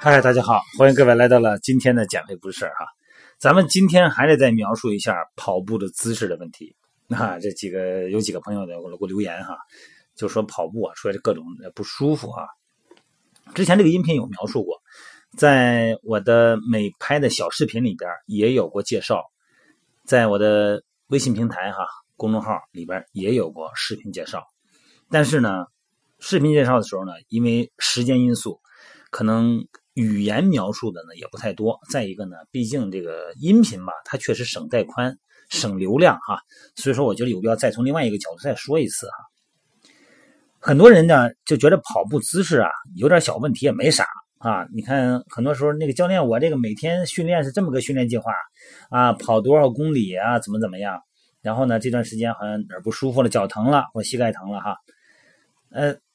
嗨，大家好，欢迎各位来到了今天的减肥不是事儿哈。咱们今天还得再描述一下跑步的姿势的问题。这有几个朋友给我留言哈，就说跑步啊，说各种不舒服啊。之前这个音频有描述过，在我的美拍的小视频里边也有过介绍，在我的微信平台哈公众号里边也有过视频介绍。但是呢，视频介绍的时候呢，因为时间因素，可能语言描述的呢也不太多，再一个呢，毕竟这个音频吧，它确实省带宽、省流量哈，所以说我觉得有必要再从另外一个角度再说一次哈。很多人呢就觉得跑步姿势啊有点小问题也没啥啊，你看很多时候那个教练，我这个每天训练是这么个训练计划啊，跑多少公里啊，怎么样，然后呢这段时间好像哪儿不舒服了，脚疼了或膝盖疼了哈，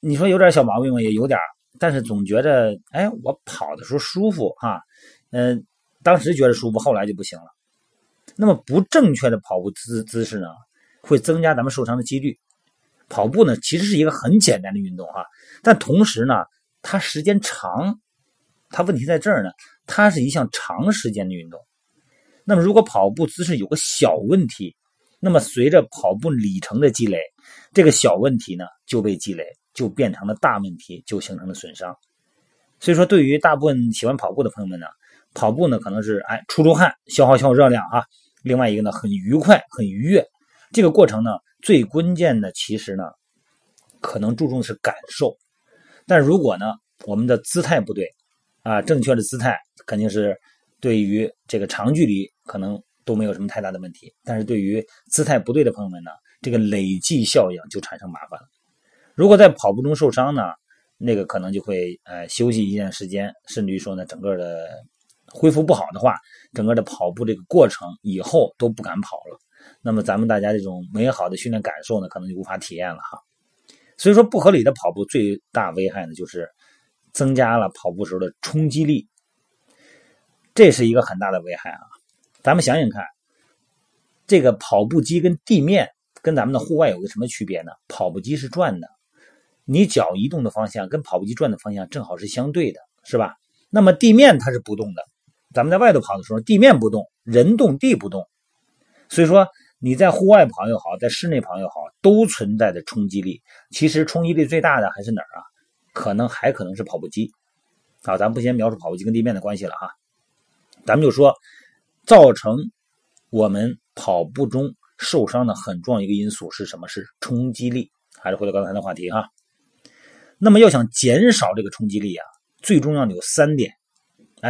你说有点小毛病吗？也有点。但是总觉着，我跑的时候舒服哈，当时觉得舒服，后来就不行了。那么不正确的跑步姿势呢，会增加咱们受伤的几率。跑步呢，其实是一个很简单的运动哈，但同时呢，它时间长，它问题在这儿呢，它是一项长时间的运动。那么如果跑步姿势有个小问题，那么随着跑步里程的积累，这个小问题呢就被积累。就变成了大问题，就形成了损伤。所以说，对于大部分喜欢跑步的朋友们呢，跑步呢可能是出汗，消耗热量啊。另外一个呢，很愉快，很愉悦。这个过程呢，最关键的其实呢，可能注重的是感受。但如果呢，我们的姿态不对啊，正确的姿态肯定是对于这个长距离可能都没有什么太大的问题。但是对于姿态不对的朋友们呢，这个累计效应就产生麻烦了。如果在跑步中受伤呢，那个可能就会休息一段时间，甚至于说呢，整个的恢复不好的话，整个的跑步这个过程以后都不敢跑了。那么咱们大家这种美好的训练感受呢，可能就无法体验了哈。所以说，不合理的跑步最大危害呢，就是增加了跑步时候的冲击力，这是一个很大的危害啊。咱们想想看，这个跑步机跟地面跟咱们的户外有个什么区别呢？跑步机是转的。你脚移动的方向跟跑步机转的方向正好是相对的，是吧？那么地面它是不动的，咱们在外头跑的时候，地面不动，人动地不动。所以说你在户外跑也好，在室内跑也好，都存在着冲击力。其实冲击力最大的还是哪儿啊？可能是跑步机。好，咱们不先描述跑步机跟地面的关系了哈，咱们就说造成我们跑步中受伤的很重要一个因素是什么？是冲击力。还是回到刚才的话题哈。那么要想减少这个冲击力啊，最重要的有三点。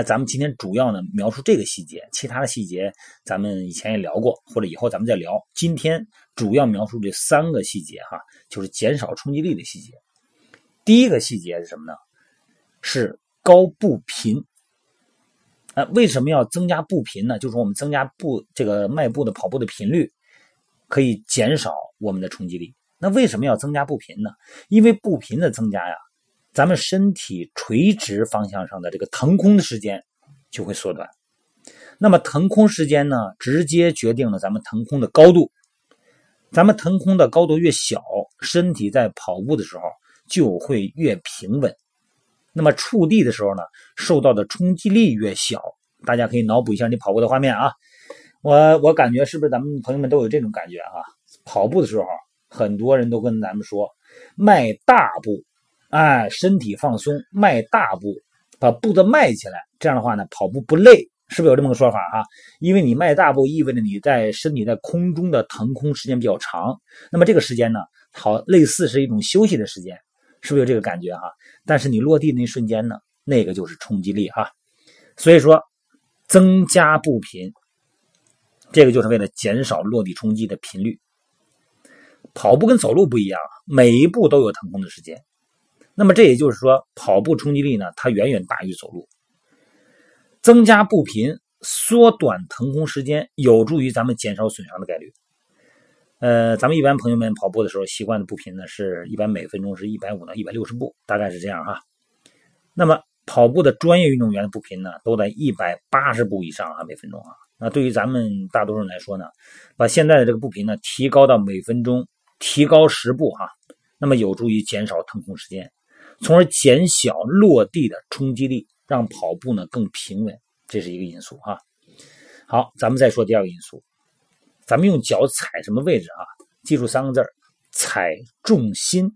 咱们今天主要呢描述这个细节，其他的细节咱们以前也聊过，或者以后咱们再聊。今天主要描述这三个细节哈，就是减少冲击力的细节。第一个细节是什么呢？是高步频。为什么要增加步频呢？就是我们增加迈步的跑步的频率，可以减少我们的冲击力。那为什么要增加步频呢？因为步频的增加呀，咱们身体垂直方向上的这个腾空的时间就会缩短。那么腾空时间呢，直接决定了咱们腾空的高度。咱们腾空的高度越小，身体在跑步的时候就会越平稳。那么触地的时候呢，受到的冲击力越小。大家可以脑补一下你跑步的画面啊。我感觉是不是咱们朋友们都有这种感觉啊？跑步的时候很多人都跟咱们说迈大步，身体放松，迈大步，把步子迈起来，这样的话呢跑步不累，是不是有这么个说法啊？因为你迈大步意味着你在身体在空中的腾空时间比较长，那么这个时间呢好类似是一种休息的时间，是不是有这个感觉啊？但是你落地那瞬间呢，那个就是冲击力啊。所以说增加步频，这个就是为了减少落地冲击的频率。跑步跟走路不一样，每一步都有腾空的时间。那么这也就是说，跑步冲击力呢，它远远大于走路。增加步频，缩短腾空时间，有助于咱们减少损伤的概率。咱们一般朋友们跑步的时候习惯的步频呢，是一般每分钟是150到160步，大概是这样哈。那么跑步的专业运动员的步频呢，都在180步以上啊，每分钟啊。那对于咱们大多数人来说呢，把现在的这个步频呢提高到每分钟提高10步啊，那么有助于减少腾空时间，从而减小落地的冲击力，让跑步呢更平稳，这是一个因素啊。好，咱们再说第二个因素，咱们用脚踩什么位置啊？记住三个字儿：踩重心。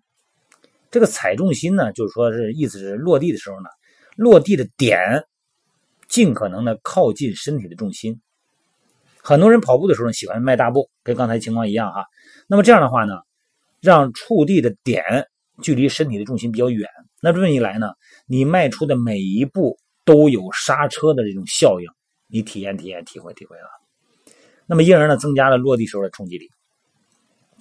这个踩重心呢，就是说是意思是落地的时候呢，落地的点尽可能的靠近身体的重心。很多人跑步的时候喜欢迈大步，跟刚才情况一样啊。那么这样的话呢，让触地的点距离身体的重心比较远，那这么一来呢，你迈出的每一步都有刹车的这种效应，你体会啊。那么因而呢，增加了落地时候的冲击力。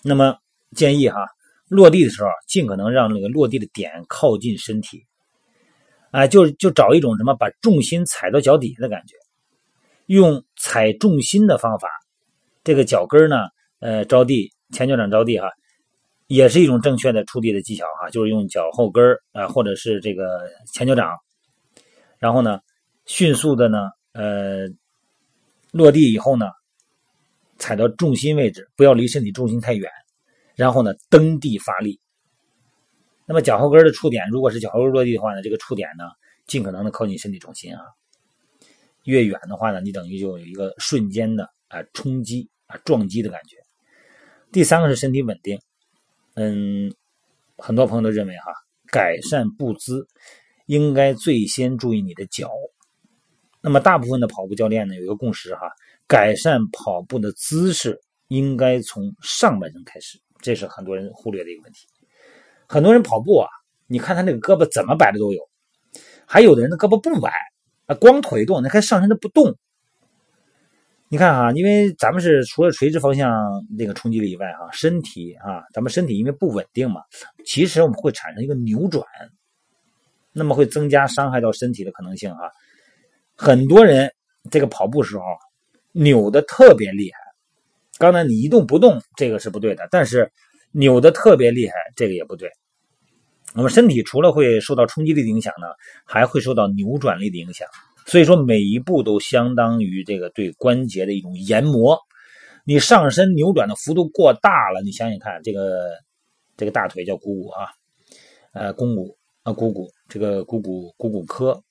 那么建议哈，落地的时候尽可能让那个落地的点靠近身体，啊，就找一种什么把重心踩到脚底的感觉，用踩重心的方法，这个脚跟呢，着地，前脚掌着地哈，也是一种正确的触地的技巧哈，就是用脚后跟啊，或者是这个前脚掌，然后呢，迅速的呢，落地以后呢，踩到重心位置，不要离身体重心太远。然后呢，蹬地发力。那么脚后跟的触点，如果是脚后跟落地的话呢，这个触点呢，尽可能的靠近身体重心啊。越远的话呢，你等于就有一个瞬间的啊冲击啊撞击的感觉。第三个是身体稳定。很多朋友都认为哈，改善步姿应该最先注意你的脚。那么大部分的跑步教练呢，有一个共识哈，改善跑步的姿势应该从上半身开始。这是很多人忽略的一个问题。很多人跑步啊，你看他那个胳膊怎么摆的都有，还有的人的胳膊不摆啊，光腿动，那看上身都不动。你看啊，因为咱们是除了垂直方向那个冲击力以外啊，身体啊，咱们身体因为不稳定嘛，其实我们会产生一个扭转，那么会增加伤害到身体的可能性啊。很多人这个跑步时候扭的特别厉害。刚才你一动不动，这个是不对的，但是扭的特别厉害，这个也不对。我们身体除了会受到冲击力的影响呢，还会受到扭转力的影响。所以说每一步都相当于这个对关节的一种研磨。你上身扭转的幅度过大了，你想想看，这个大腿叫股骨啊，股骨科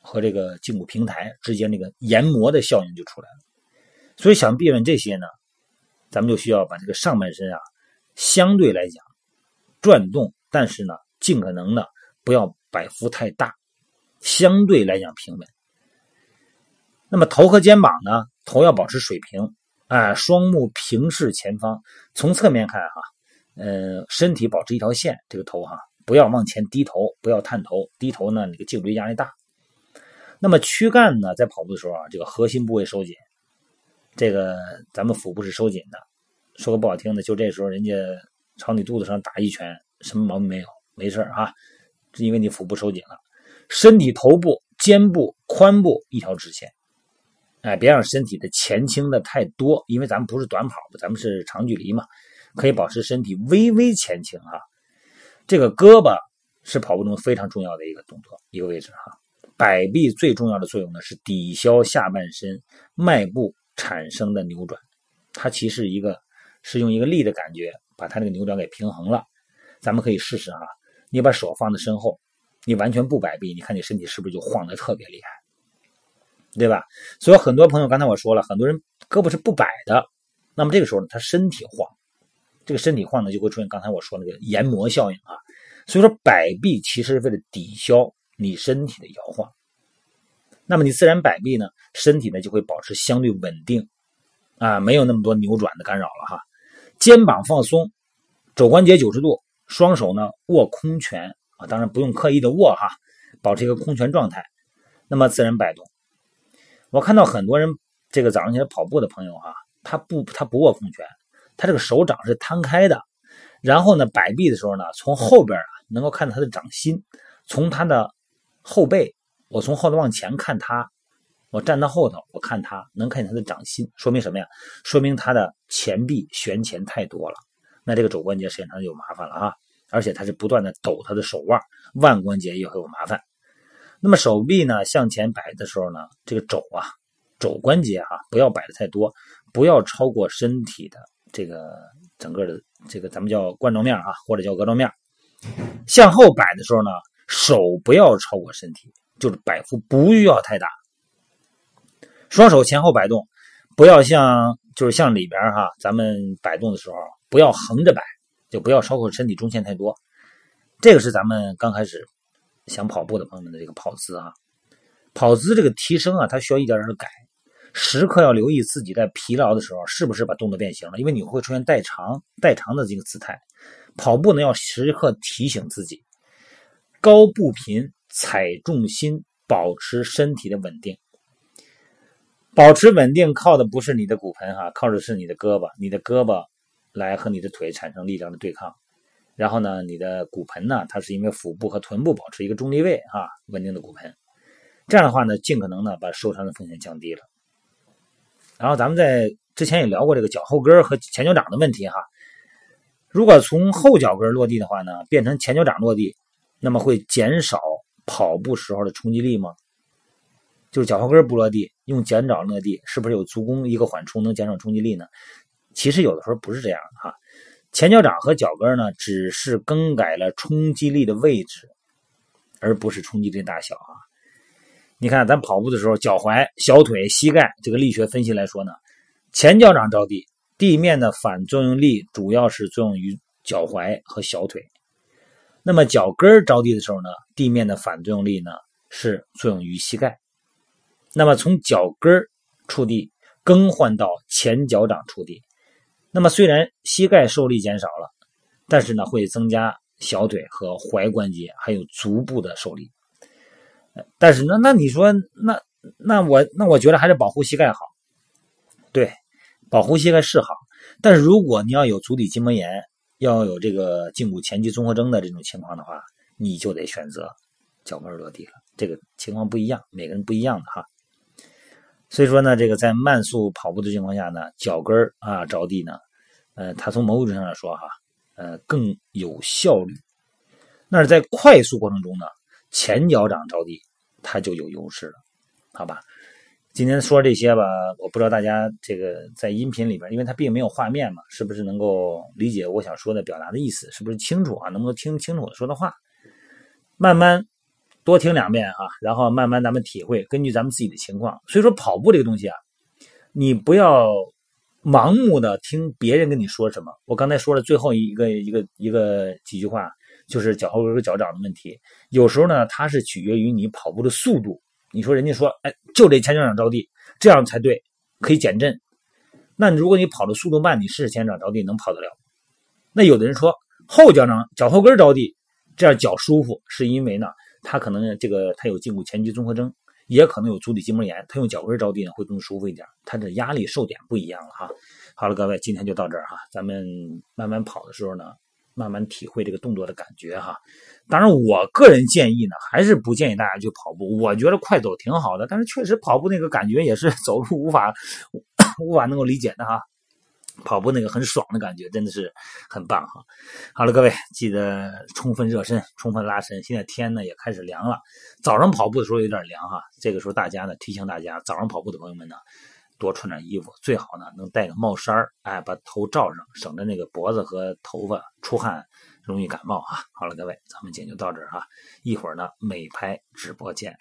和这个胫骨平台之间那个研磨的效应就出来了。所以想避免这些呢，咱们就需要把这个上半身啊，相对来讲转动，但是呢，尽可能呢不要摆幅太大，相对来讲平稳。那么头和肩膀呢，头要保持水平啊，双目平视前方，从侧面看哈，身体保持一条线，这个头哈，不要往前低头，不要探头，低头呢，你这个颈椎压力大。那么躯干呢，在跑步的时候啊，这个核心部位收紧。这个咱们腹部是收紧的，说个不好听的，就这时候人家朝你肚子上打一拳，什么毛病没有，没事啊，是因为你腹部收紧了。身体头部、肩部、髋部一条直线，哎，别让身体的前倾的太多，因为咱们不是短跑，咱们是长距离嘛，可以保持身体微微前倾啊。这个胳膊是跑步中非常重要的一个动作，一个位置啊。摆臂最重要的作用呢是抵消下半身迈步产生的扭转，它其实是用一个力的感觉把它那个扭转给平衡了。咱们可以试试啊，你把手放在身后，你完全不摆臂，你看你身体是不是就晃得特别厉害，对吧？所以很多朋友，刚才我说了，很多人胳膊是不摆的，那么这个时候呢，他身体晃，这个身体晃呢就会出现刚才我说那个研磨效应啊。所以说摆臂其实是为了抵消你身体的摇晃。那么你自然摆臂呢，身体呢就会保持相对稳定，啊，没有那么多扭转的干扰了哈。肩膀放松，肘关节90度，双手呢握空拳啊，当然不用刻意的握哈，保持一个空拳状态。那么自然摆动，我看到很多人这个早上起来跑步的朋友哈，他不握空拳，他这个手掌是摊开的，然后呢摆臂的时候呢，从后边啊能够看到他的掌心，从他的后背。我从后头往前看他，我站到后头，我看他能看见他的掌心，说明什么呀？说明他的前臂旋前太多了，那这个肘关节时间长有麻烦了啊！而且他是不断的抖他的手腕，腕关节也会有麻烦。那么手臂呢向前摆的时候呢，这个肘关节不要摆的太多，不要超过身体的这个整个的这个咱们叫冠状面或者叫额状面。向后摆的时候呢，手不要超过身体，就是摆幅不要太大。双手前后摆动，不要向里边咱们摆动的时候不要横着摆，就不要超过身体中线太多。这个是咱们刚开始想跑步的朋友们的这个跑姿跑姿这个提升它需要一点点的改，时刻要留意自己在疲劳的时候是不是把动作变形了，因为你会出现代偿的这个姿态。跑步呢要时刻提醒自己，高步频，踩重心，保持身体的稳定。保持稳定靠的不是你的骨盆靠的是你的胳膊，你的胳膊来和你的腿产生力量的对抗。然后呢，你的骨盆呢，它是因为腹部和臀部保持一个中立位稳定的骨盆。这样的话呢，尽可能呢把受伤的风险降低了。然后咱们在之前也聊过这个脚后跟和前脚掌的问题如果从后脚跟落地的话呢，变成前脚掌落地，那么会减少跑步时候的冲击力吗？就是脚后跟不落地，用前脚落地，是不是有足弓一个缓冲能减少冲击力呢？其实有的时候不是这样。前脚掌和脚跟呢，只是更改了冲击力的位置，而不是冲击力大小你看咱跑步的时候，脚踝、小腿、膝盖，这个力学分析来说呢，前脚掌着地，地面的反作用力主要是作用于脚踝和小腿。那么脚跟着地的时候呢，地面的反作用力呢是作用于膝盖。那么从脚跟触地更换到前脚掌触地，那么虽然膝盖受力减少了，但是呢会增加小腿和踝关节还有足部的受力。但是那你说那我觉得还是保护膝盖好。对，保护膝盖是好，但是如果你要有足底筋膜炎，要有这个胫骨前肌综合征的这种情况的话，你就得选择脚跟落地了。这个情况不一样，每个人不一样的。所以说呢，这个在慢速跑步的情况下呢，脚跟着地呢，它从某种上来说更有效率。那是在快速过程中呢，前脚掌着地它就有优势了，好吧？今天说这些吧，我不知道大家这个在音频里边，因为它并没有画面嘛，是不是能够理解我想说的表达的意思？是不是清楚能不能听清楚我说的话？慢慢多听两遍然后慢慢咱们体会，根据咱们自己的情况。所以说跑步这个东西你不要盲目的听别人跟你说什么。我刚才说的最后几句话，就是脚后跟和脚掌的问题，有时候呢它是取决于你跑步的速度。你说人家说就这前脚掌着地这样才对，可以减震，那如果你跑的速度慢，你试试前脚掌着地能跑得了。那有的人说脚后跟着地这样脚舒服，是因为呢他可能他有胫骨前肌综合征，也可能有足底筋膜炎，他用脚跟着地呢会更舒服一点，他的压力受点不一样了好了，各位，今天就到这儿咱们慢慢跑的时候呢慢慢体会这个动作的感觉当然我个人建议呢还是不建议大家去跑步，我觉得快走挺好的，但是确实跑步那个感觉也是走路无法能够理解的跑步那个很爽的感觉真的是很棒好了，各位，记得充分热身，充分拉伸。现在天呢也开始凉了，早上跑步的时候有点凉这个时候大家呢提醒大家，早上跑步的朋友们呢多穿点衣服，最好呢能戴个帽衫把头罩上，省着那个脖子和头发出汗容易感冒好了，各位，咱们今天就到这儿一会儿呢美拍直播间